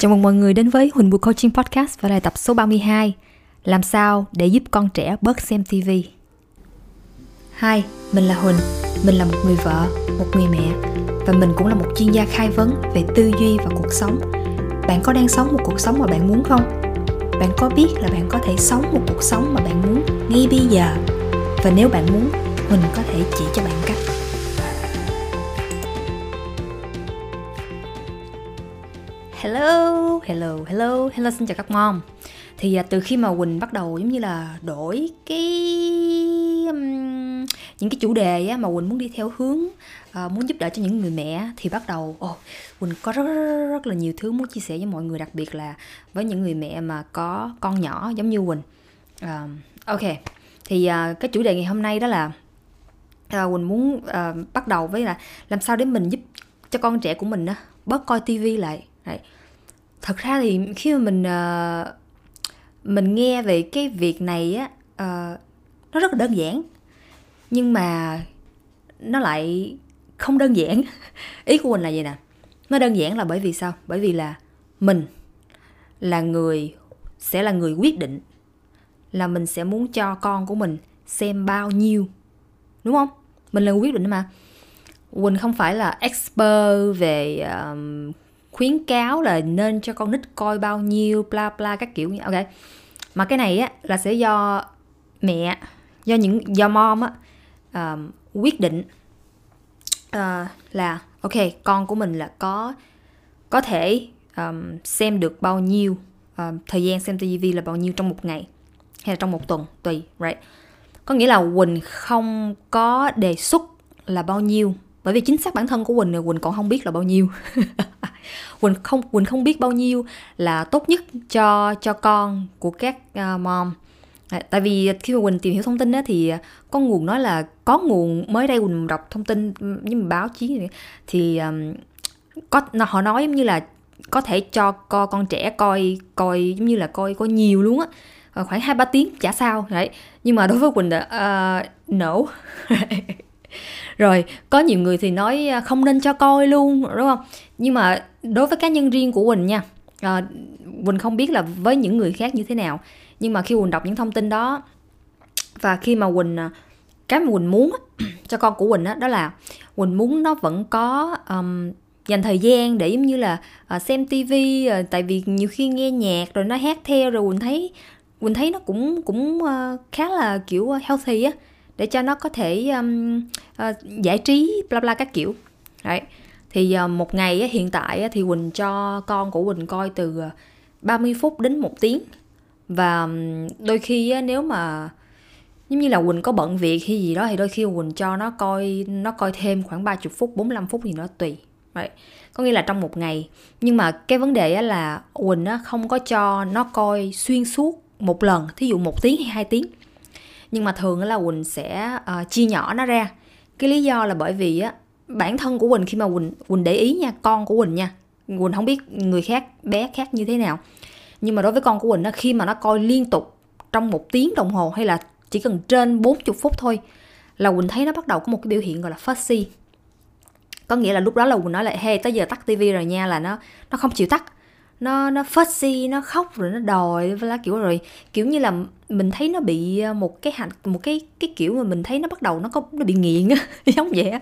Chào mừng mọi người đến với Huỳnh Bùi Coaching Podcast và là tập số 32. Làm sao để giúp con trẻ bớt xem TV. Hi, mình là Huỳnh. Mình là một người vợ, một người mẹ, và mình cũng là một chuyên gia khai vấn về tư duy và cuộc sống. Bạn có đang sống một cuộc sống mà bạn muốn không? Bạn có biết là bạn có thể sống một cuộc sống mà bạn muốn ngay bây giờ? Và nếu bạn muốn, Huỳnh có thể chỉ cho bạn cách. Hello, xin chào các mom. Thì từ khi mà Huỳnh bắt đầu giống như là đổi những cái chủ đề á, mà Huỳnh muốn đi theo hướng muốn giúp đỡ cho những người mẹ, thì bắt đầu Huỳnh có rất là nhiều thứ muốn chia sẻ với mọi người, đặc biệt là với những người mẹ mà có con nhỏ giống như Huỳnh. Ok, thì cái chủ đề ngày hôm nay đó là Huỳnh muốn bắt đầu với là làm sao để mình giúp cho con trẻ của mình đó bớt coi tivi lại. Thật ra thì khi mà mình nghe về cái việc này á, nó rất là đơn giản, nhưng mà nó lại không đơn giản. Ý của mình là vậy nè, nó đơn giản là bởi vì sao? Bởi vì là mình là người sẽ là người quyết định là mình sẽ muốn cho con của mình xem bao nhiêu, đúng không? Mình là người quyết định mà. Quỳnh không phải là expert về khuyến cáo là nên cho con nít coi bao nhiêu bla bla các kiểu, ok, mà cái này á là sẽ do mẹ, do mom á quyết định là ok, con của mình là có thể xem được bao nhiêu, thời gian xem TV là bao nhiêu trong một ngày hay là trong một tuần, tùy, right? Có nghĩa là Huỳnh không có đề xuất là bao nhiêu, bởi vì chính xác bản thân của Huỳnh này Huỳnh còn không biết là bao nhiêu. Huỳnh không biết bao nhiêu là tốt nhất cho con của các mom. Tại vì khi mà Huỳnh tìm hiểu thông tin á, thì có nguồn nói là mới đây Huỳnh đọc thông tin với báo chí thì họ nói giống như là có thể cho con trẻ coi giống như là coi nhiều luôn á, khoảng 2-3 tiếng chả sao đấy. Nhưng mà đối với Huỳnh là no. Rồi có nhiều người thì nói không nên cho coi luôn, đúng không? Nhưng mà đối với cá nhân riêng của Huỳnh nha, Huỳnh không biết là với những người khác như thế nào, nhưng mà khi Huỳnh đọc những thông tin đó, và khi mà cái mà Huỳnh muốn cho con của Huỳnh đó là Huỳnh muốn nó vẫn có dành thời gian để giống như là xem tivi. Tại vì nhiều khi nghe nhạc rồi nó hát theo, rồi Huỳnh thấy nó cũng khá là kiểu healthy á, để cho nó có thể giải trí bla bla các kiểu. Đấy. Thì một ngày hiện tại thì Huỳnh cho con của Huỳnh coi từ 30 phút đến 1 tiếng. Và đôi khi nếu mà giống như là Huỳnh có bận việc hay gì đó, thì đôi khi Huỳnh cho nó coi thêm khoảng 30 phút, 45 phút gì đó tùy. Đấy. Có nghĩa là trong một ngày. Nhưng mà cái vấn đề là Huỳnh không có cho nó coi xuyên suốt một lần, thí dụ 1 tiếng hay 2 tiếng. Nhưng mà thường là Huỳnh sẽ chia nhỏ nó ra. Cái lý do là bởi vì bản thân của Huỳnh, khi mà Huỳnh để ý nha, con của Huỳnh nha, Huỳnh không biết người khác, bé khác như thế nào, nhưng mà đối với con của Huỳnh, khi mà nó coi liên tục trong 1 tiếng đồng hồ, hay là chỉ cần trên 40 phút thôi, là Huỳnh thấy nó bắt đầu có một cái biểu hiện gọi là fussy. Có nghĩa là lúc đó là Huỳnh nói là hey, tới giờ tắt tivi rồi nha, là nó không chịu tắt, nó fussy, nó khóc rồi nó đòi với lá kiểu, rồi kiểu như là mình thấy nó bị một cái kiểu mà mình thấy nó bắt đầu nó bị nghiện á, giống vậy á,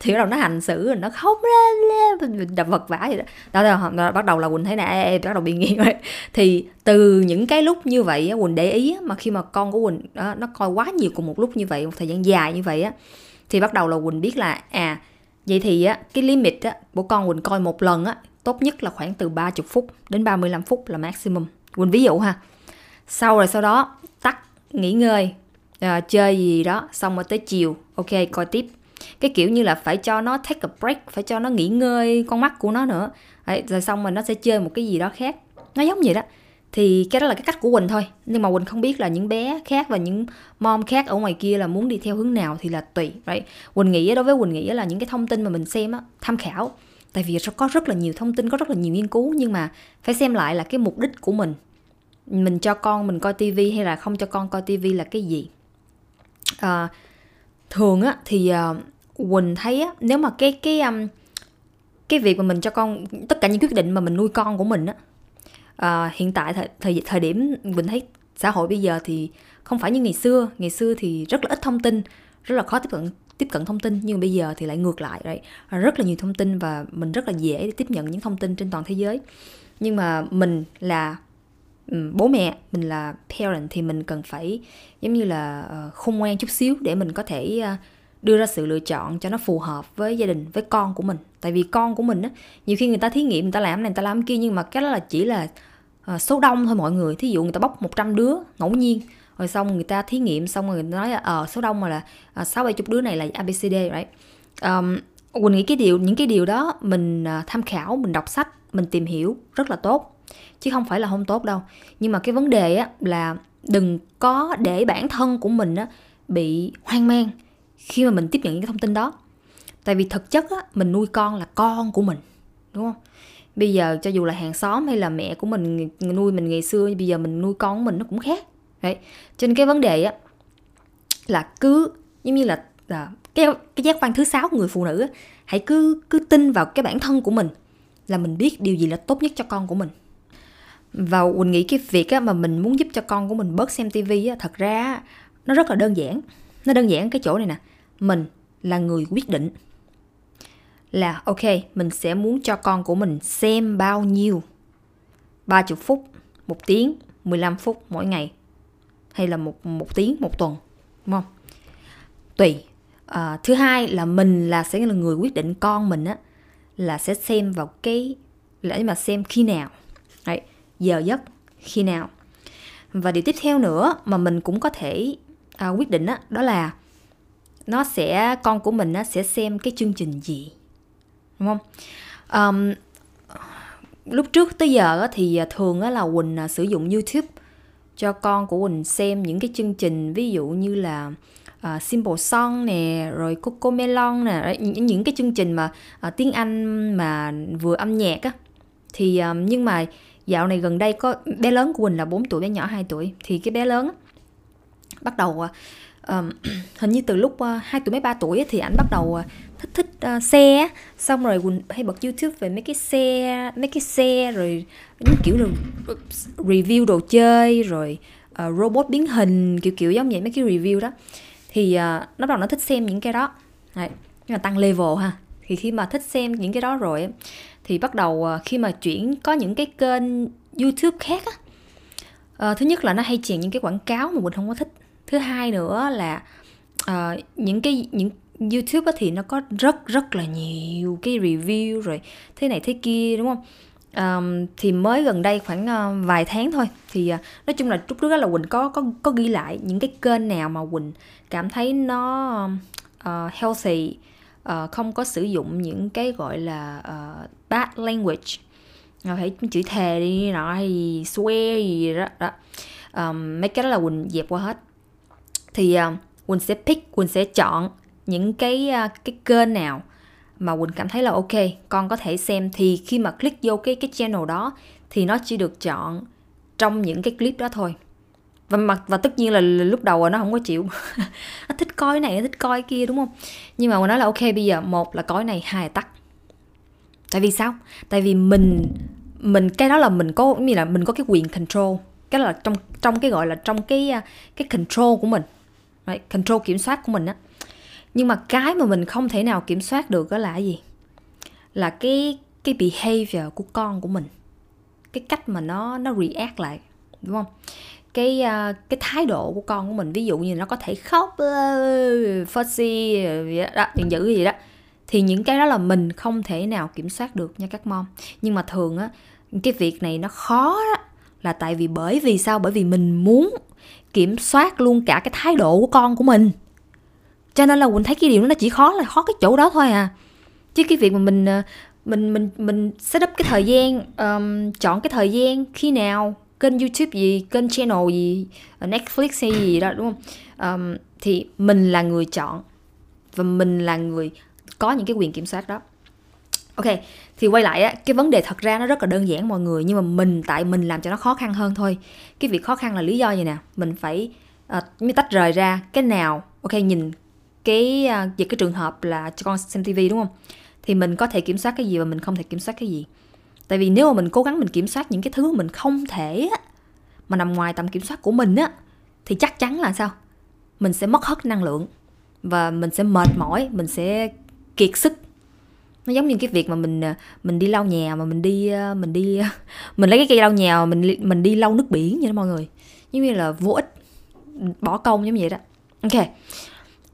thì bắt đầu nó hành xử rồi nó khóc lên đập vật vã vậy đó. Đó bắt đầu là Huỳnh thấy nè, bắt đầu bị nghiện rồi. Thì từ những cái lúc như vậy á, Huỳnh để ý mà khi mà con của Huỳnh nó coi quá nhiều cùng một lúc như vậy, một thời gian dài như vậy á, thì bắt đầu là Huỳnh biết là vậy thì cái limit của con Huỳnh coi một lần á, tốt nhất là khoảng từ 30 phút đến 35 phút là maximum. Huỳnh ví dụ ha. Sau đó tắt, nghỉ ngơi, chơi gì đó, xong rồi tới chiều, ok, coi tiếp. Cái kiểu như là phải cho nó take a break, phải cho nó nghỉ ngơi con mắt của nó nữa. Đấy, rồi xong rồi nó sẽ chơi một cái gì đó khác. Nó giống vậy đó. Thì cái đó là cái cách của Huỳnh thôi. Nhưng mà Huỳnh không biết là những bé khác và những mom khác ở ngoài kia là muốn đi theo hướng nào thì là tùy. Right? Đối với Huỳnh nghĩ là những cái thông tin mà mình xem tham khảo. Tại vì có rất là nhiều thông tin, có rất là nhiều nghiên cứu, nhưng mà phải xem lại là cái mục đích của mình. Mình cho con mình coi tivi hay là không cho con coi tivi là cái gì. Thường thì Huỳnh thấy nếu mà cái việc mà mình cho con, tất cả những quyết định mà mình nuôi con của mình hiện tại thời điểm mình thấy xã hội bây giờ thì không phải như ngày xưa thì rất là ít thông tin, rất là khó tiếp cận thông tin, nhưng bây giờ thì lại ngược lại rồi, rất là nhiều thông tin và mình rất là dễ tiếp nhận những thông tin trên toàn thế giới. Nhưng mà mình là bố mẹ, mình là parent thì mình cần phải giống như là khôn ngoan chút xíu để mình có thể đưa ra sự lựa chọn cho nó phù hợp với gia đình, với con của mình. Tại vì con của mình á, nhiều khi người ta thí nghiệm, người ta làm này, người ta làm kia, nhưng mà cái đó là chỉ là số đông thôi mọi người. Thí dụ người ta bóc 100 đứa ngẫu nhiên, rồi xong người ta thí nghiệm, xong rồi người ta nói là số đông mà là 6-70 đứa này là ABCD, right? Quỳnh nghĩ những cái điều đó mình tham khảo, mình đọc sách, mình tìm hiểu rất là tốt, chứ không phải là không tốt đâu. Nhưng mà cái vấn đề á, là đừng có để bản thân của mình á, bị hoang mang khi mà mình tiếp nhận những cái thông tin đó. Tại vì thực chất á, mình nuôi con là con của mình, đúng không? Bây giờ cho dù là hàng xóm hay là mẹ của mình nuôi mình ngày xưa, bây giờ mình nuôi con của mình nó cũng khác. Đấy. Cho nên cái vấn đề á, là cứ giống như là cái giác quan thứ 6 của người phụ nữ á, hãy cứ tin vào cái bản thân của mình, là mình biết điều gì là tốt nhất cho con của mình. Và mình nghĩ cái việc á, mà mình muốn giúp cho con của mình bớt xem tivi á, thật ra nó rất là đơn giản. Nó đơn giản cái chỗ này nè, mình là người quyết định là ok, mình sẽ muốn cho con của mình xem bao nhiêu, 30 phút, 1 tiếng, 15 phút mỗi ngày, hay là một tiếng một tuần, đúng không? Tùy. Thứ hai là mình sẽ là người quyết định con mình á, là sẽ xem vào cái lẽ mà xem khi nào. Đấy, giờ giấc khi nào. Và điều tiếp theo nữa mà mình cũng có thể quyết định á, đó là con của mình á, sẽ xem cái chương trình gì, đúng không? Lúc trước tới giờ á, thì thường á, là Quỳnh sử dụng YouTube cho con của Quỳnh xem những cái chương trình, ví dụ như là Simple Song nè, rồi Cocomelon nè, những cái chương trình mà tiếng Anh mà vừa âm nhạc á. Thì nhưng mà dạo này gần đây có bé lớn của Quỳnh là 4 tuổi, bé nhỏ 2 tuổi. Thì cái bé lớn bắt đầu hình như từ lúc 2 tuổi mấy 3 tuổi thì ảnh bắt đầu thích xe. Xong rồi Quỳnh hay bật YouTube về mấy cái xe rồi những kiểu là review đồ chơi, rồi robot biến hình, kiểu giống vậy, mấy cái review đó. Thì nó bắt đầu nó thích xem những cái đó. Đấy, nhưng mà tăng level ha. Thì khi mà thích xem những cái đó rồi thì bắt đầu khi mà chuyển có những cái kênh YouTube khác á, thứ nhất là nó hay chèn những cái quảng cáo mà mình không có thích. Thứ hai nữa là những YouTube thì nó có rất rất là nhiều cái review rồi thế này thế kia, đúng không? Thì mới gần đây khoảng vài tháng thôi, thì nói chung là lúc trước là Quỳnh có ghi lại những cái kênh nào mà Quỳnh cảm thấy nó healthy, không có sử dụng những cái gọi là bad language, phải chửi thề đi nọ hay swear gì đó. Mấy cái đó là Quỳnh dẹp qua hết. Thì Quỳnh sẽ pick, Quỳnh sẽ chọn những cái kênh nào mà Quỳnh cảm thấy là ok, con có thể xem. Thì khi mà click vô cái channel đó thì nó chỉ được chọn trong những cái clip đó thôi. Và tất nhiên là lúc đầu nó không có chịu. Nó thích coi này, nó thích coi kia, đúng không? Nhưng mà Quỳnh nói là ok, bây giờ một là coi này, hai là tắt. Tại vì sao? Tại vì mình cái đó là mình có cái quyền control. Cái đó là trong cái gọi là trong cái control của mình. Đấy, control kiểm soát của mình á. Nhưng mà cái mà mình không thể nào kiểm soát được đó là gì? Là cái behavior của con của mình. Cái cách mà nó react lại, đúng không? Cái thái độ của con của mình, ví dụ như nó có thể khóc, fussy, giận dữ gì đó. Thì những cái đó là mình không thể nào kiểm soát được nha các mom. Nhưng mà thường á, cái việc này nó khó đó, là tại vì bởi vì sao? Bởi vì mình muốn kiểm soát luôn cả cái thái độ của con của mình. Cho nên là Quỳnh thấy cái điều nó chỉ khó cái chỗ đó thôi à. Chứ cái việc mà mình set up cái thời gian, chọn cái thời gian khi nào, kênh YouTube gì, kênh channel gì, Netflix hay gì đó, đúng không? Thì mình là người chọn và mình là người có những cái quyền kiểm soát đó. Ok, thì quay lại á, cái vấn đề thật ra nó rất là đơn giản mọi người, nhưng mà tại mình làm cho nó khó khăn hơn thôi. Cái việc khó khăn là lý do vậy nè, mình phải mới tách rời ra cái nào. Ok, nhìn về cái trường hợp là cho con xem TV, đúng không? Thì mình có thể kiểm soát cái gì và mình không thể kiểm soát cái gì. Tại vì nếu mà mình cố gắng mình kiểm soát những cái thứ mình không thể á, mà nằm ngoài tầm kiểm soát của mình á, thì chắc chắn là sao? Mình sẽ mất hết năng lượng và mình sẽ mệt mỏi, mình sẽ kiệt sức. Nó giống như cái việc mà mình đi lau nhà mà mình lấy cái cây lau nhà mà mình đi lau nước biển vậy đó mọi người. Giống như là vô ích, bỏ công giống vậy đó. Ok.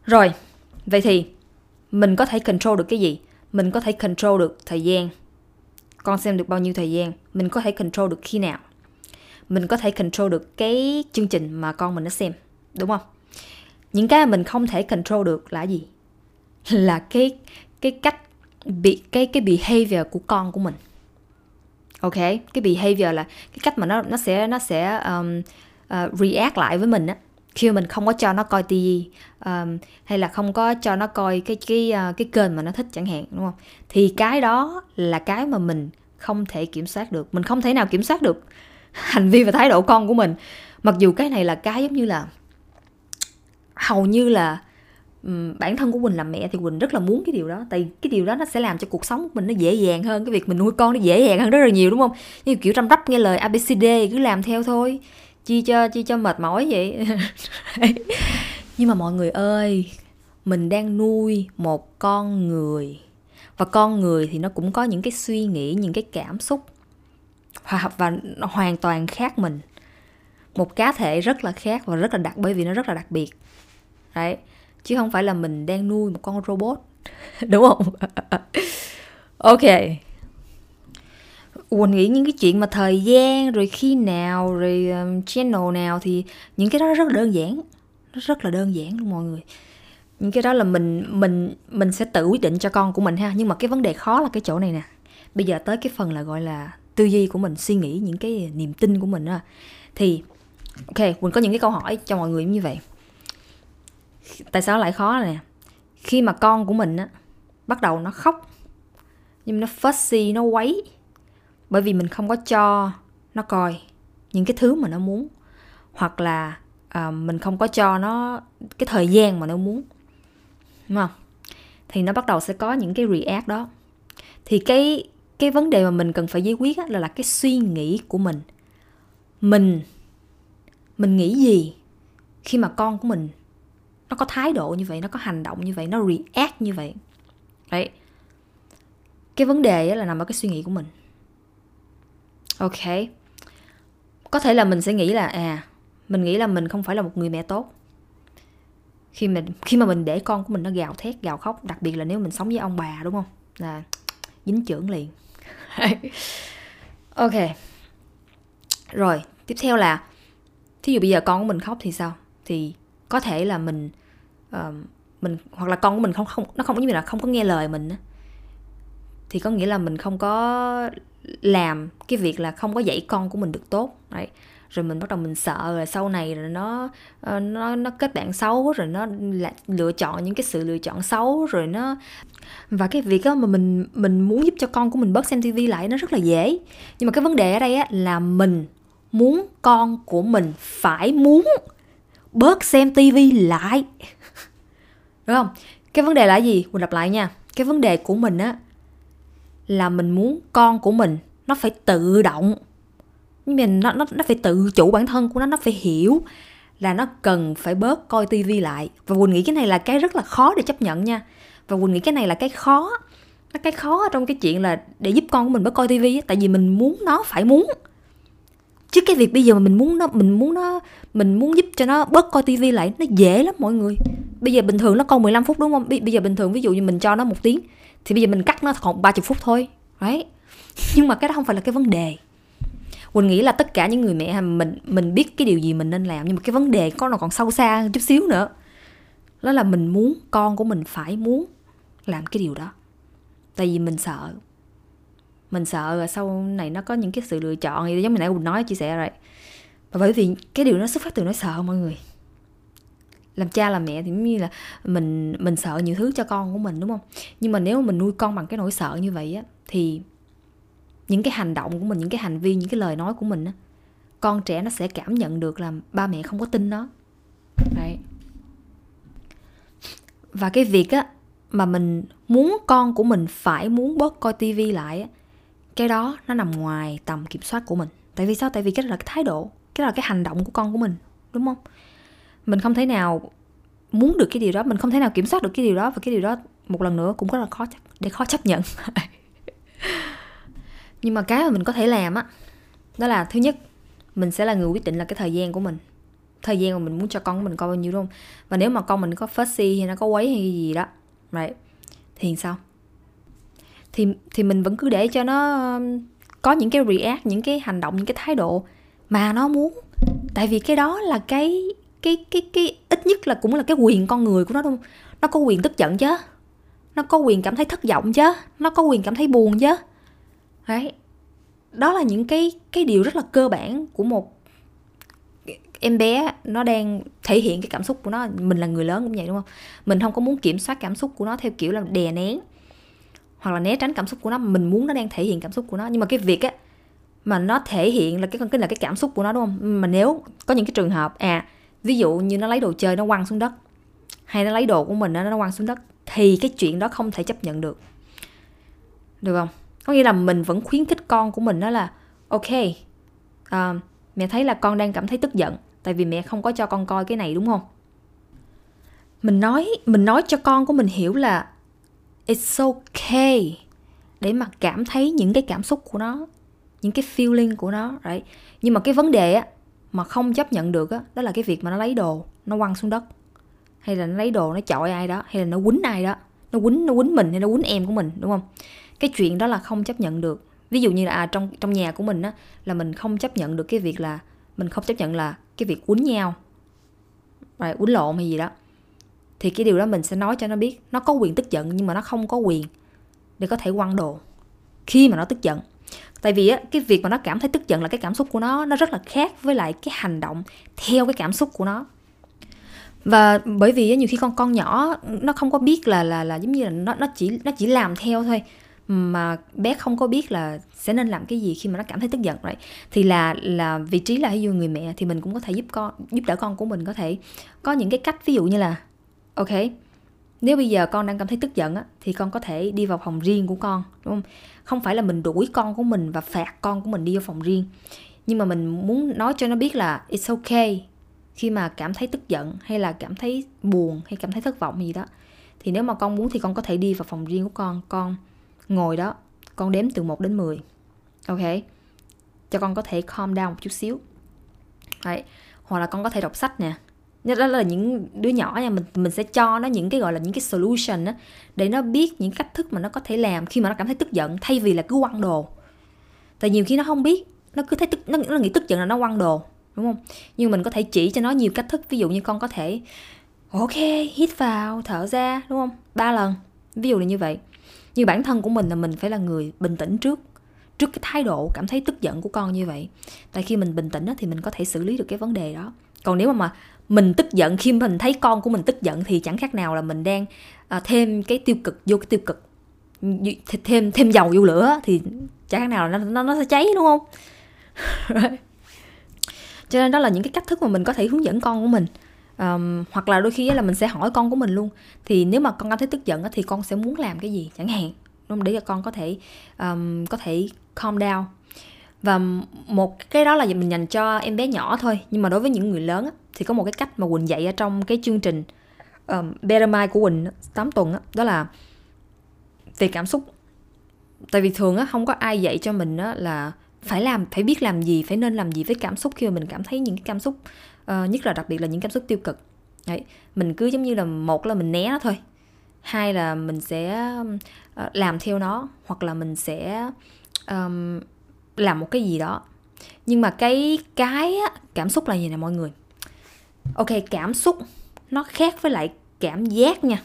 Rồi, vậy thì mình có thể control được cái gì? Mình có thể control được thời gian. Con xem được bao nhiêu thời gian? Mình có thể control được khi nào? Mình có thể control được cái chương trình mà con mình nó xem, đúng không? Những cái mình không thể control được là gì? Là cái behavior của con của mình. Ok, cái behavior là cái cách mà nó sẽ react lại với mình á, khi mình không có cho nó coi tivi hay là không có cho nó coi cái kênh mà nó thích chẳng hạn, đúng không? Thì cái đó là cái mà mình không thể kiểm soát được. Mình không thể nào kiểm soát được hành vi và thái độ con của mình. Mặc dù cái này là cái giống như là hầu như là bản thân của Quỳnh làm mẹ thì Quỳnh rất là muốn cái điều đó. Tại cái điều đó nó sẽ làm cho cuộc sống của mình nó dễ dàng hơn. Cái việc mình nuôi con nó dễ dàng hơn rất là nhiều, đúng không? Như kiểu răm rắp nghe lời ABCD cứ làm theo thôi, chi cho mệt mỏi vậy. Nhưng mà mọi người ơi, mình đang nuôi một con người, và con người thì nó cũng có những cái suy nghĩ, những cái cảm xúc và hoàn toàn khác mình. Một cá thể rất là khác và rất là đặc, bởi vì nó rất là đặc biệt. Đấy, chứ không phải là mình đang nuôi một con robot, đúng không? Ok. Quỳnh nghĩ những cái chuyện mà thời gian, rồi khi nào, rồi channel nào, thì những cái đó rất là đơn giản. Nó rất là đơn giản luôn mọi người. Những cái đó là mình sẽ tự quyết định cho con của mình ha. Nhưng mà cái vấn đề khó là cái chỗ này nè. Bây giờ tới cái phần là gọi là tư duy của mình, suy nghĩ, những cái niềm tin của mình đó. Thì ok, Quỳnh có những cái câu hỏi cho mọi người như vậy. Tại sao lại khó nè? Khi mà con của mình á, bắt đầu nó khóc, nhưng nó fussy, nó quấy, bởi vì mình không có cho nó coi những cái thứ mà nó muốn, hoặc là mình không có cho nó cái thời gian mà nó muốn, đúng không? Thì nó bắt đầu sẽ có những cái react đó. Thì cái vấn đề mà mình cần phải giải quyết á, là cái suy nghĩ của mình. Mình nghĩ gì khi mà con của mình nó có thái độ như vậy, nó có hành động như vậy, nó react như vậy. Đấy. Cái vấn đề là nằm ở cái suy nghĩ của mình. Ok. Có thể là mình sẽ nghĩ là mình nghĩ là mình không phải là một người mẹ tốt. Khi mà mình để con của mình nó gào thét, gào khóc, đặc biệt là nếu mình sống với ông bà, đúng không? Là dính chưởng liền. Ok. Rồi, tiếp theo là thí dụ bây giờ con của mình khóc thì sao? Thì có thể là mình hoặc là con của mình không như là không có nghe lời mình á, thì có nghĩa là mình không có làm cái việc là không có dạy con của mình được tốt. Đấy. Rồi mình bắt đầu mình sợ là sau này rồi nó kết bạn xấu, rồi nó lựa chọn những cái sự lựa chọn xấu, rồi nó và cái việc đó mà mình muốn giúp cho con của mình bớt xem tivi lại nó rất là dễ. Nhưng mà cái vấn đề ở đây á, là mình muốn con của mình phải muốn bớt xem tivi lại. Đúng không? Cái vấn đề là gì? Mình lặp lại nha. Cái vấn đề của mình á là mình muốn con của mình nó phải tự động, nó phải tự chủ bản thân của nó phải hiểu là nó cần phải bớt coi tivi lại. Và Quỳnh nghĩ cái này là cái rất là khó để chấp nhận nha. Và Quỳnh nghĩ cái này là cái khó trong cái chuyện là để giúp con của mình bớt coi tivi, tại vì mình muốn nó phải muốn. Chứ cái việc bây giờ mà mình muốn giúp cho nó bớt coi tivi lại nó dễ lắm mọi người. Bây giờ bình thường nó coi 15 phút, đúng không? Bây giờ bình thường ví dụ như mình cho nó 1 tiếng thì bây giờ mình cắt nó còn 30 phút thôi. Đấy. Nhưng mà cái đó không phải là cái vấn đề. Quỳnh nghĩ là tất cả những người mẹ mình biết cái điều gì mình nên làm, nhưng mà cái vấn đề có nó còn sâu xa chút xíu nữa. Đó là mình muốn con của mình phải muốn làm cái điều đó. Tại vì mình sợ. Mình sợ là sau này nó có những cái sự lựa chọn giống như nãy Quỳnh chia sẻ rồi. Và bởi vì cái điều nó xuất phát từ nỗi sợ mọi người. Làm cha làm mẹ thì giống như là mình sợ nhiều thứ cho con của mình, đúng không? Nhưng mà nếu mình nuôi con bằng cái nỗi sợ như vậy á, thì những cái hành động của mình, những cái hành vi, những cái lời nói của mình á, con trẻ nó sẽ cảm nhận được là ba mẹ không có tin nó. Đấy. Và cái việc á mà mình muốn con của mình phải muốn bớt coi tivi lại á, cái đó nó nằm ngoài tầm kiểm soát của mình. Tại vì sao? Tại vì cái đó là cái thái độ, cái đó là cái hành động của con của mình, đúng không? Mình không thể nào muốn được cái điều đó, mình không thể nào kiểm soát được cái điều đó, và cái điều đó một lần nữa cũng rất là khó để khó chấp nhận. Nhưng mà cái mà mình có thể làm á, đó là thứ nhất, mình sẽ là người quyết định là cái thời gian của mình, thời gian mà mình muốn cho con của mình coi bao nhiêu, đúng không? Và nếu mà con mình có fussy hay nó có quấy hay gì đó, right, thì sao? Thì mình vẫn cứ để cho nó có những cái react, những cái hành động, những cái thái độ mà nó muốn. Tại vì cái đó là cái ít nhất là cũng là cái quyền con người của nó, đúng không? Nó có quyền tức giận chứ, nó có quyền cảm thấy thất vọng chứ, nó có quyền cảm thấy buồn chứ. Đấy. Đó là những cái điều rất là cơ bản của một em bé, nó đang thể hiện cái cảm xúc của nó. Mình là người lớn cũng vậy, đúng không? Mình không có muốn kiểm soát cảm xúc của nó theo kiểu là đè nén hoặc là né tránh cảm xúc của nó. Mình muốn nó đang thể hiện cảm xúc của nó, nhưng mà cái việc á mà nó thể hiện là cái cảm xúc của nó, đúng không? Mà nếu có những cái trường hợp ví dụ như nó lấy đồ chơi nó quăng xuống đất, hay nó lấy đồ của mình nó quăng xuống đất, thì cái chuyện đó không thể chấp nhận được, được không? Có nghĩa là mình vẫn khuyến khích con của mình, đó là ok, mẹ thấy là con đang cảm thấy tức giận, tại vì mẹ không có cho con coi cái này, đúng không? Mình nói cho con của mình hiểu là it's okay để mà cảm thấy những cái cảm xúc của nó, những cái feeling của nó, right? Nhưng mà cái vấn đề á mà không chấp nhận được á, đó là cái việc mà nó lấy đồ nó quăng xuống đất, hay là nó lấy đồ nó chọi ai đó, hay là nó quýnh ai đó, nó quýnh mình hay nó quýnh em của mình, đúng không? Cái chuyện đó là không chấp nhận được. Ví dụ như là trong nhà của mình á, là mình không chấp nhận được cái việc là mình không chấp nhận là cái việc quýnh nhau, right, quýnh lộn hay gì đó. Thì cái điều đó mình sẽ nói cho nó biết, nó có quyền tức giận nhưng mà nó không có quyền để có thể quăng đồ khi mà nó tức giận. Tại vì á, cái việc mà nó cảm thấy tức giận là cái cảm xúc của nó rất là khác với lại cái hành động theo cái cảm xúc của nó. Và bởi vì á, nhiều khi con nhỏ nó không có biết là giống như là nó chỉ làm theo thôi, mà bé không có biết là sẽ nên làm cái gì khi mà nó cảm thấy tức giận, right? Thì là vị trí là ví dụ người mẹ thì mình cũng có thể giúp đỡ con của mình, có thể có những cái cách. Ví dụ như là ok, nếu bây giờ con đang cảm thấy tức giận á, thì con có thể đi vào phòng riêng của con, đúng không? Không phải là mình đuổi con của mình và phạt con của mình đi vào phòng riêng, nhưng mà mình muốn nói cho nó biết là it's okay khi mà cảm thấy tức giận, hay là cảm thấy buồn, hay cảm thấy thất vọng gì đó. Thì nếu mà con muốn thì con có thể đi vào phòng riêng của con ngồi đó, con đếm từ 1 đến 10, ok, cho con có thể calm down một chút xíu. Đấy. Hoặc là con có thể đọc sách nè. Đó là những đứa nhỏ nha, mình sẽ cho nó những cái gọi là những cái solution á, để nó biết những cách thức mà nó có thể làm khi mà nó cảm thấy tức giận, thay vì là cứ quăng đồ. Tại nhiều khi nó không biết, nó cứ thấy nó nghĩ tức giận là nó quăng đồ, đúng không? Nhưng mình có thể chỉ cho nó nhiều cách thức. Ví dụ như con có thể ok, hít vào, thở ra, đúng không? 3 lần. Ví dụ là như vậy. Như bản thân của mình là mình phải là người bình tĩnh trước cái thái độ cảm thấy tức giận của con như vậy. Tại khi mình bình tĩnh á, thì mình có thể xử lý được cái vấn đề đó. Còn nếu mà mình tức giận khi mình thấy con của mình tức giận, thì chẳng khác nào là mình đang thêm cái tiêu cực vô cái tiêu cực, thêm dầu vô lửa, thì chẳng khác nào là nó sẽ cháy, đúng không? Cho nên đó là những cái cách thức mà mình có thể hướng dẫn con của mình. Hoặc là đôi khi là mình sẽ hỏi con của mình luôn, thì nếu mà con cảm thấy tức giận thì con sẽ muốn làm cái gì chẳng hạn, đúng không? Để cho con có thể calm down. Và một cái đó là mình dành cho em bé nhỏ thôi. Nhưng mà đối với những người lớn á, thì có một cái cách mà Quỳnh dạy ở trong cái chương trình Better Mind của Quỳnh 8 tuần á, đó là về cảm xúc. Tại vì thường á, không có ai dạy cho mình á, là phải biết làm gì, phải nên làm gì với cảm xúc khi mà mình cảm thấy những cái cảm xúc, nhất là đặc biệt là những cảm xúc tiêu cực. Đấy, mình cứ giống như là một là mình né nó thôi, hai là mình sẽ làm theo nó, hoặc là mình sẽ làm một cái gì đó. Nhưng mà cái cảm xúc là gì nè mọi người? Ok, cảm xúc nó khác với lại cảm giác nha.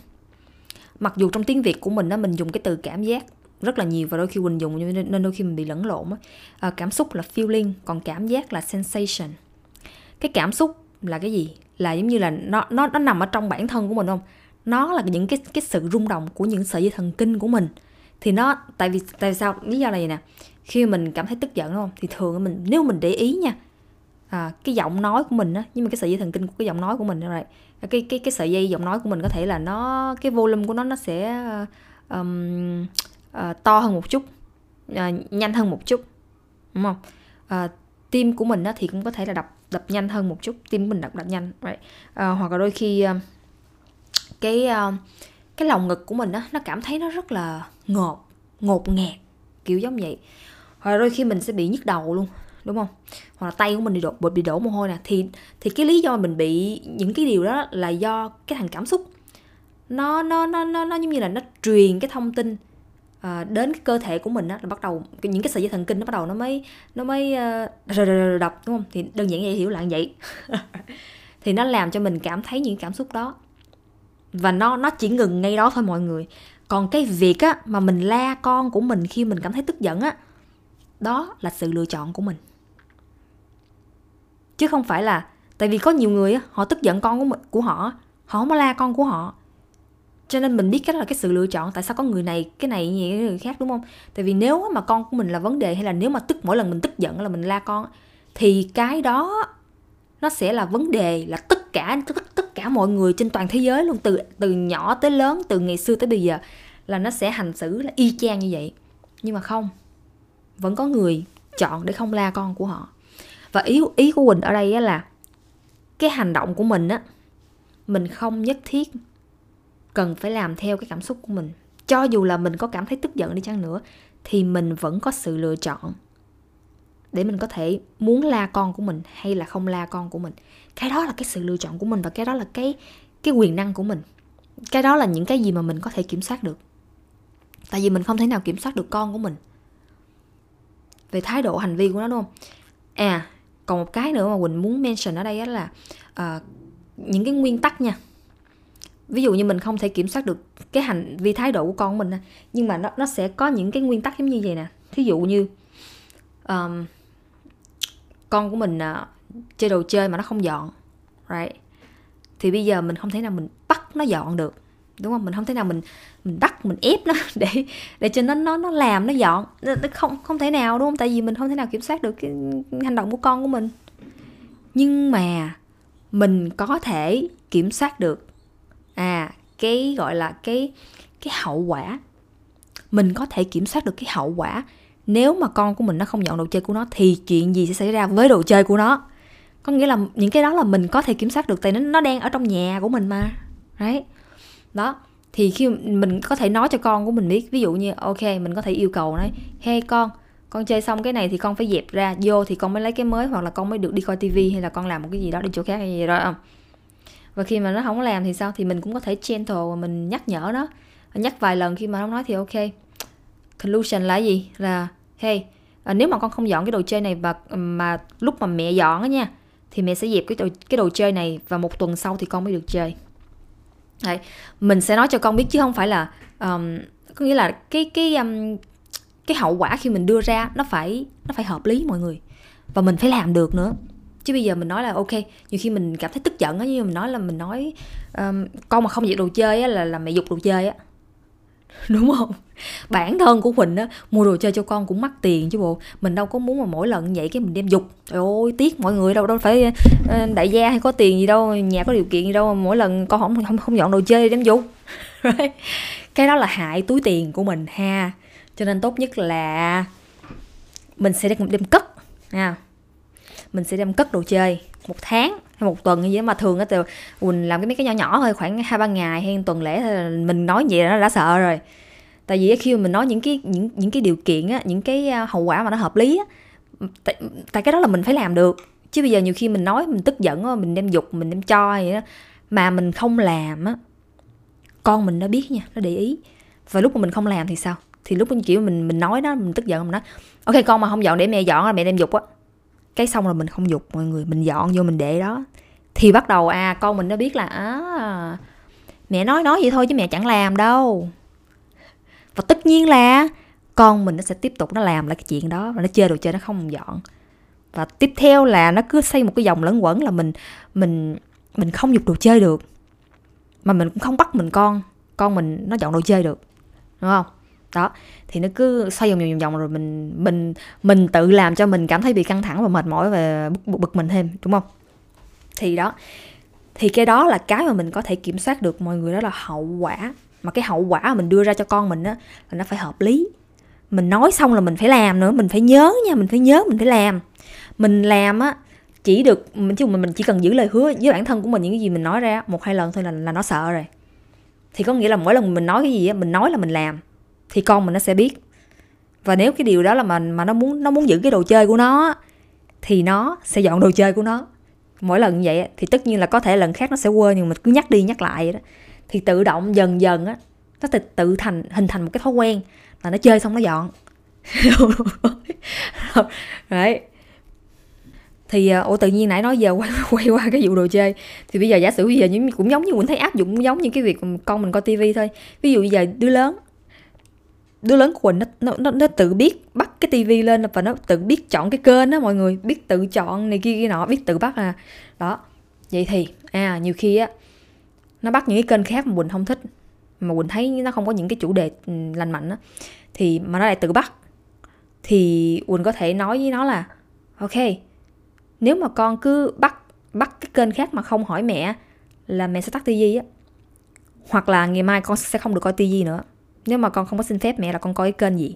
Mặc dù trong tiếng Việt của mình đó, mình dùng cái từ cảm giác rất là nhiều, và đôi khi mình dùng nên đôi khi mình bị lẫn lộn. Cảm xúc là feeling, còn cảm giác là sensation. Cái cảm xúc là cái gì? Là giống như là nó nằm ở trong bản thân của mình, không? Nó là những cái sự rung động của những sợi dây thần kinh của mình. Thì nó tại vì sao? Lý do là vậy nè. Khi mình cảm thấy tức giận, đúng không? Thì thường mình, nếu mình để ý nha, cái giọng nói của mình á, nhưng mà cái sợi dây thần kinh của cái giọng nói của mình rồi, cái sợi dây giọng nói của mình có thể là cái volume của nó sẽ to hơn một chút, nhanh hơn một chút, đúng không? Tim của mình thì cũng có thể là đập nhanh hơn một chút, tim mình đập nhanh, right? Hoặc là đôi khi cái lồng ngực của mình nó cảm thấy nó rất là ngột ngạt, kiểu giống vậy. Hoặc là đôi khi mình sẽ bị nhức đầu luôn, đúng không? Hoặc là tay của mình bị đổ mồ hôi nè. Thì cái lý do mình bị những cái điều đó là do cái thằng cảm xúc nó giống như là nó truyền cái thông tin đến cái cơ thể của mình là bắt đầu những cái sợi dây thần kinh nó bắt đầu nó mới đập, đúng không? Thì đơn giản dễ hiểu là như vậy. Thì nó làm cho mình cảm thấy những cảm xúc đó và nó chỉ ngừng ngay đó thôi mọi người. Còn cái việc mà mình la con của mình khi mình cảm thấy tức giận đó là sự lựa chọn của mình, chứ không phải là tại vì có nhiều người họ tức giận con của họ, họ không có la con của họ, cho nên mình biết cái đó là cái sự lựa chọn. Tại sao có người này cái này như người khác, đúng không? Tại vì nếu mà con của mình là vấn đề, hay là nếu mà mỗi lần mình tức giận là mình la con, thì cái đó nó sẽ là vấn đề là tất cả mọi người trên toàn thế giới luôn, từ nhỏ tới lớn, từ ngày xưa tới bây giờ, là nó sẽ hành xử là y chang như vậy. Nhưng mà không, vẫn có người chọn để không la con của họ. Và ý của Quỳnh ở đây là cái hành động của mình mình không nhất thiết cần phải làm theo cái cảm xúc của mình. Cho dù là mình có cảm thấy tức giận đi chăng nữa, thì mình vẫn có sự lựa chọn để mình có thể muốn la con của mình hay là không la con của mình. Cái đó là cái sự lựa chọn của mình, và cái đó là cái quyền năng của mình. Cái đó là những cái gì mà mình có thể kiểm soát được. Tại vì mình không thể nào kiểm soát được con của mình về thái độ hành vi của nó, đúng không? Còn một cái nữa mà Quỳnh muốn mention ở đây là những cái nguyên tắc nha. Ví dụ như mình không thể kiểm soát được cái hành vi thái độ của con của mình, nhưng mà nó sẽ có những cái nguyên tắc giống như vậy nè. Thí dụ như con của mình chơi đồ chơi mà nó không dọn, right? Thì bây giờ mình không thể nào mình bắt nó dọn được, đúng không? Mình không thể nào mình bắt, mình ép nó để cho nó làm, nó dọn, nó không thể nào, đúng không? Tại vì mình không thể nào kiểm soát được cái hành động của con của mình. Nhưng mà mình có thể kiểm soát được cái gọi là cái hậu quả. Mình có thể kiểm soát được cái hậu quả. Nếu mà con của mình nó không dọn đồ chơi của nó thì chuyện gì sẽ xảy ra với đồ chơi của nó. Có nghĩa là những cái đó là mình có thể kiểm soát được, tại nó đang ở trong nhà của mình mà, right? Đó, thì khi mình có thể nói cho con của mình biết. Ví dụ như ok, mình có thể yêu cầu nó: hey con chơi xong cái này thì con phải dẹp ra, vô thì con mới lấy cái mới, hoặc là con mới được đi coi tivi, hay là con làm một cái gì đó đi chỗ khác hay gì đó, không? Và khi mà nó không làm thì sao? Thì mình cũng có thể gentle và mình nhắc nhở nó, nhắc vài lần. Khi mà nó nói thì ok, conclusion là gì? Là hey, nếu mà con không dọn cái đồ chơi này mà lúc mà mẹ dọn nha, thì mẹ sẽ dẹp cái đồ chơi này, và 1 tuần sau thì con mới được chơi. Đấy, mình sẽ nói cho con biết, chứ không phải là có nghĩa là cái hậu quả khi mình đưa ra nó phải hợp lý mọi người, và mình phải làm được nữa. Chứ bây giờ mình nói là ok, nhiều khi mình cảm thấy tức giận á, nhưng mình nói con mà không dẹp đồ chơi là mẹ giục đồ chơi á, đúng không? Bản thân của Huỳnh mua đồ chơi cho con cũng mắc tiền chứ bộ. Mình đâu có muốn mà mỗi lần vậy cái mình đem giục. Trời ơi, tiếc mọi người, đâu phải đại gia hay có tiền gì đâu, nhà có điều kiện gì đâu mà mỗi lần con không dọn đồ chơi đem giục. Cái đó là hại túi tiền của mình ha. Cho nên tốt nhất là mình sẽ đem cất ha. Mình sẽ đem cất đồ chơi 1 tháng hay 1 tuần như vậy. Mà thường á, từ mình làm cái mấy cái nhỏ nhỏ thôi, khoảng 2-3 ngày hay tuần lễ thôi, mình nói vậy là nó đã sợ rồi. Tại vì khi mà mình nói những cái điều kiện á, những cái hậu quả mà nó hợp lý á, tại cái đó là mình phải làm được. Chứ bây giờ nhiều khi mình nói mình tức giận á, mình đem giục, mình đem cho vậy đó, mà mình không làm á, con mình nó biết nha, nó để ý. Và lúc mà mình không làm thì sao? Thì lúc kiểu mình nói đó, mình tức giận, mình nói ok, con mà không dọn để mẹ dọn là mẹ đem giục á. Cái xong là mình không giục mọi người, mình dọn vô mình để đó. Thì bắt đầu con mình nó biết là mẹ nói vậy thôi chứ mẹ chẳng làm đâu. Và tất nhiên là con mình nó sẽ tiếp tục nó làm lại cái chuyện đó, và nó chơi đồ chơi nó không dọn. Và tiếp theo là nó cứ xây một cái vòng lẫn quẩn là mình không giục đồ chơi được, mà mình cũng không bắt con mình nó dọn đồ chơi được, đúng không? Đó, thì nó cứ xoay vòng rồi mình tự làm cho mình cảm thấy bị căng thẳng và mệt mỏi và bực mình thêm, đúng không? Thì đó, thì cái đó là cái mà mình có thể kiểm soát được mọi người, đó là hậu quả. Mà cái hậu quả mình đưa ra cho con mình là nó phải hợp lý, Mình nói xong là mình phải làm nữa, mình phải nhớ nha, mình phải nhớ, mình phải làm. Mình làm á, chỉ được, chứ mình chỉ cần giữ lời hứa với bản thân của mình, những cái gì mình nói ra 1-2 lần thôi là nó sợ rồi. Thì có nghĩa là mỗi lần mình nói cái gì á, mình nói là mình làm, thì con mình nó sẽ biết. Và nếu cái điều đó là mà nó muốn giữ cái đồ chơi của nó, thì nó sẽ dọn đồ chơi của nó. Mỗi lần như vậy thì tất nhiên là có thể lần khác nó sẽ quên, nhưng mà mình cứ nhắc đi nhắc lại vậy đó. Thì tự động dần dần á, nó tự hình thành một cái thói quen là nó chơi xong nó dọn. Đấy. Thì tự nhiên nãy nói giờ quay qua cái vụ đồ chơi. Thì bây giờ giả sử bây giờ cũng giống như mình thấy áp dụng giống như cái việc con mình coi tivi thôi. Ví dụ bây giờ đứa lớn của Quỳnh nó tự biết bắt cái tivi lên và nó tự biết chọn cái kênh đó mọi người, biết tự chọn này kia kia nọ, biết tự bắt à. Đó. Vậy thì nhiều khi á nó bắt những cái kênh khác mà Quỳnh không thích, mà Quỳnh thấy nó không có những cái chủ đề lành mạnh á, thì mà nó lại tự bắt, thì Quỳnh có thể nói với nó là ok, nếu mà con cứ bắt cái kênh khác mà không hỏi mẹ là mẹ sẽ tắt tivi á, hoặc là ngày mai con sẽ không được coi tivi nữa. Nếu mà con không có xin phép mẹ là con coi cái kênh gì,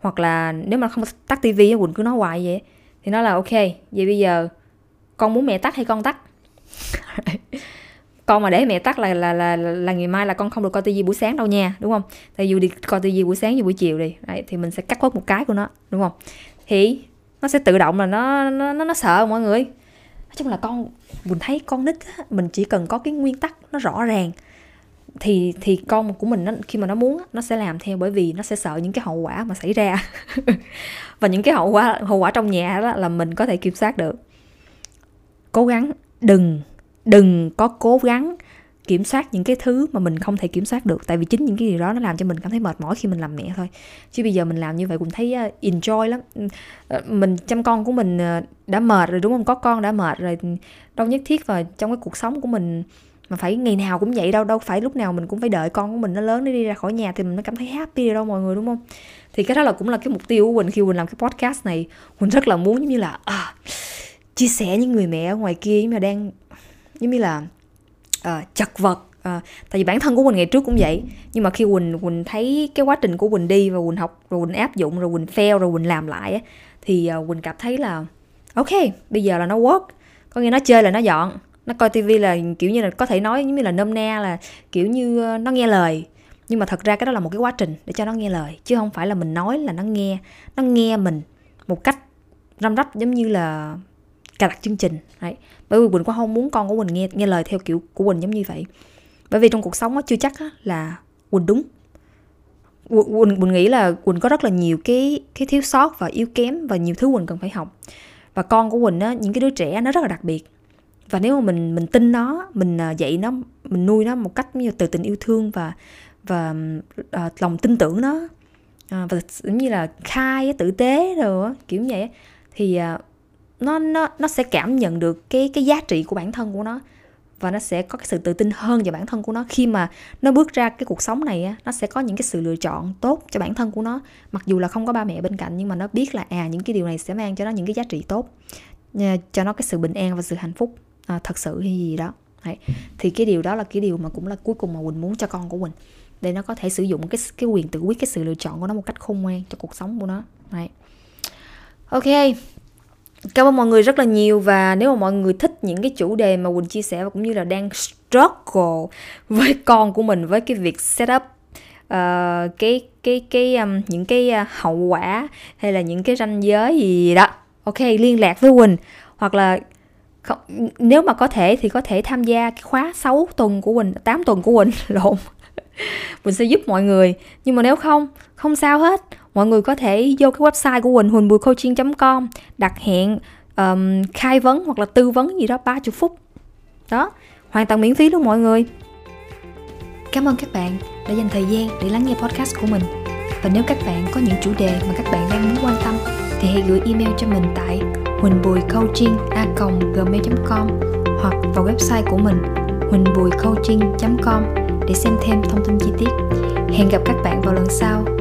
hoặc là nếu mà không tắt tivi á, Quỳnh cứ nói hoài vậy. Thì nó là ok, vậy bây giờ con muốn mẹ tắt hay con tắt? Con mà để mẹ tắt là ngày mai là con không được coi tivi buổi sáng đâu nha, đúng không? Tại dù đi coi tivi buổi sáng với buổi chiều đi. Đấy, thì mình sẽ cắt bớt một cái của nó, đúng không? Thì nó sẽ tự động là nó sợ mọi người. Nói chung là mình thấy con nít á, mình chỉ cần có cái nguyên tắc nó rõ ràng thì con của mình khi mà nó muốn nó sẽ làm theo, bởi vì nó sẽ sợ những cái hậu quả mà xảy ra. Và những cái hậu quả trong nhà đó là mình có thể kiểm soát được. Cố gắng đừng có cố gắng kiểm soát những cái thứ mà mình không thể kiểm soát được, tại vì chính những cái điều đó nó làm cho mình cảm thấy mệt mỏi khi mình làm mẹ thôi. Chứ bây giờ mình làm như vậy cũng thấy enjoy lắm. Mình chăm con của mình đã mệt rồi, đúng không? Có con đã mệt rồi, đâu nhất thiết vào trong cái cuộc sống của mình mà phải ngày nào cũng vậy đâu, đâu phải lúc nào mình cũng phải đợi con của mình nó lớn để đi ra khỏi nhà thì mình mới cảm thấy happy đâu mọi người, đúng không? Thì cái đó là cũng là cái mục tiêu của Quỳnh khi Quỳnh làm cái podcast này. Quỳnh rất là muốn giống như là chia sẻ những người mẹ ở ngoài kia mà đang giống như là chật vật, tại vì bản thân của Quỳnh ngày trước cũng vậy. Nhưng mà khi Quỳnh thấy cái quá trình của Quỳnh đi và Quỳnh học rồi Quỳnh áp dụng rồi Quỳnh fail rồi Quỳnh làm lại á, thì Quỳnh cảm thấy là ok, bây giờ là nó work. Có nghĩa nó chơi là nó dọn, nó coi tivi là kiểu như là có thể nói như là nôm na là kiểu như nó nghe lời. Nhưng mà thật ra cái đó là một cái quá trình để cho nó nghe lời, chứ không phải là mình nói là nó nghe mình một cách răm rắp giống như là cài đặt chương trình. Đấy. Bởi vì Quỳnh cũng không muốn con của Quỳnh nghe lời theo kiểu của Quỳnh giống như vậy. Bởi vì trong cuộc sống đó, chưa chắc đó là Quỳnh đúng. Quỳnh nghĩ là Quỳnh có rất là nhiều cái thiếu sót và yếu kém và nhiều thứ Quỳnh cần phải học. Và con của Quỳnh đó, những cái đứa trẻ nó rất là đặc biệt. Và nếu mà mình tin nó, mình dạy nó, mình nuôi nó một cách như từ tình yêu thương và lòng tin tưởng nó, và giống như là khai tử tế rồi kiểu như vậy, thì nó sẽ cảm nhận được cái giá trị của bản thân của nó, và nó sẽ có cái sự tự tin hơn về bản thân của nó. Khi mà nó bước ra cái cuộc sống này, nó sẽ có những cái sự lựa chọn tốt cho bản thân của nó, mặc dù là không có ba mẹ bên cạnh, nhưng mà nó biết là những cái điều này sẽ mang cho nó những cái giá trị tốt, cho nó cái sự bình an và sự hạnh phúc thật sự hay gì đó. Đấy. Thì cái điều đó là cái điều mà cũng là cuối cùng mà Quỳnh muốn cho con của Quỳnh, để nó có thể sử dụng cái quyền tự quyết, cái sự lựa chọn của nó một cách khôn ngoan cho cuộc sống của nó. Đấy. Ok, cảm ơn mọi người rất là nhiều. Và nếu mà mọi người thích những cái chủ đề mà Quỳnh chia sẻ, và cũng như là đang struggle với con của mình, với cái việc set up những cái hậu quả hay là những cái ranh giới gì đó, ok, liên lạc với Quỳnh. Hoặc là nếu mà có thể thì có thể tham gia cái khóa 6 tuần của Quỳnh, 8 tuần của Quỳnh, lộn. Quỳnh sẽ giúp mọi người. Nhưng mà nếu không sao hết. Mọi người có thể vô cái website của Quỳnh, huynhbuicoaching.com, đặt hẹn khai vấn hoặc là tư vấn gì đó 30 phút. Đó, hoàn toàn miễn phí luôn mọi người. Cảm ơn các bạn đã dành thời gian để lắng nghe podcast của mình. Và nếu các bạn có những chủ đề mà các bạn đang muốn quan tâm thì hãy gửi email cho mình tại huynhbuicoaching@gmail.com hoặc vào website của mình huynhbuicoaching.com để xem thêm thông tin chi tiết. Hẹn gặp các bạn vào lần sau.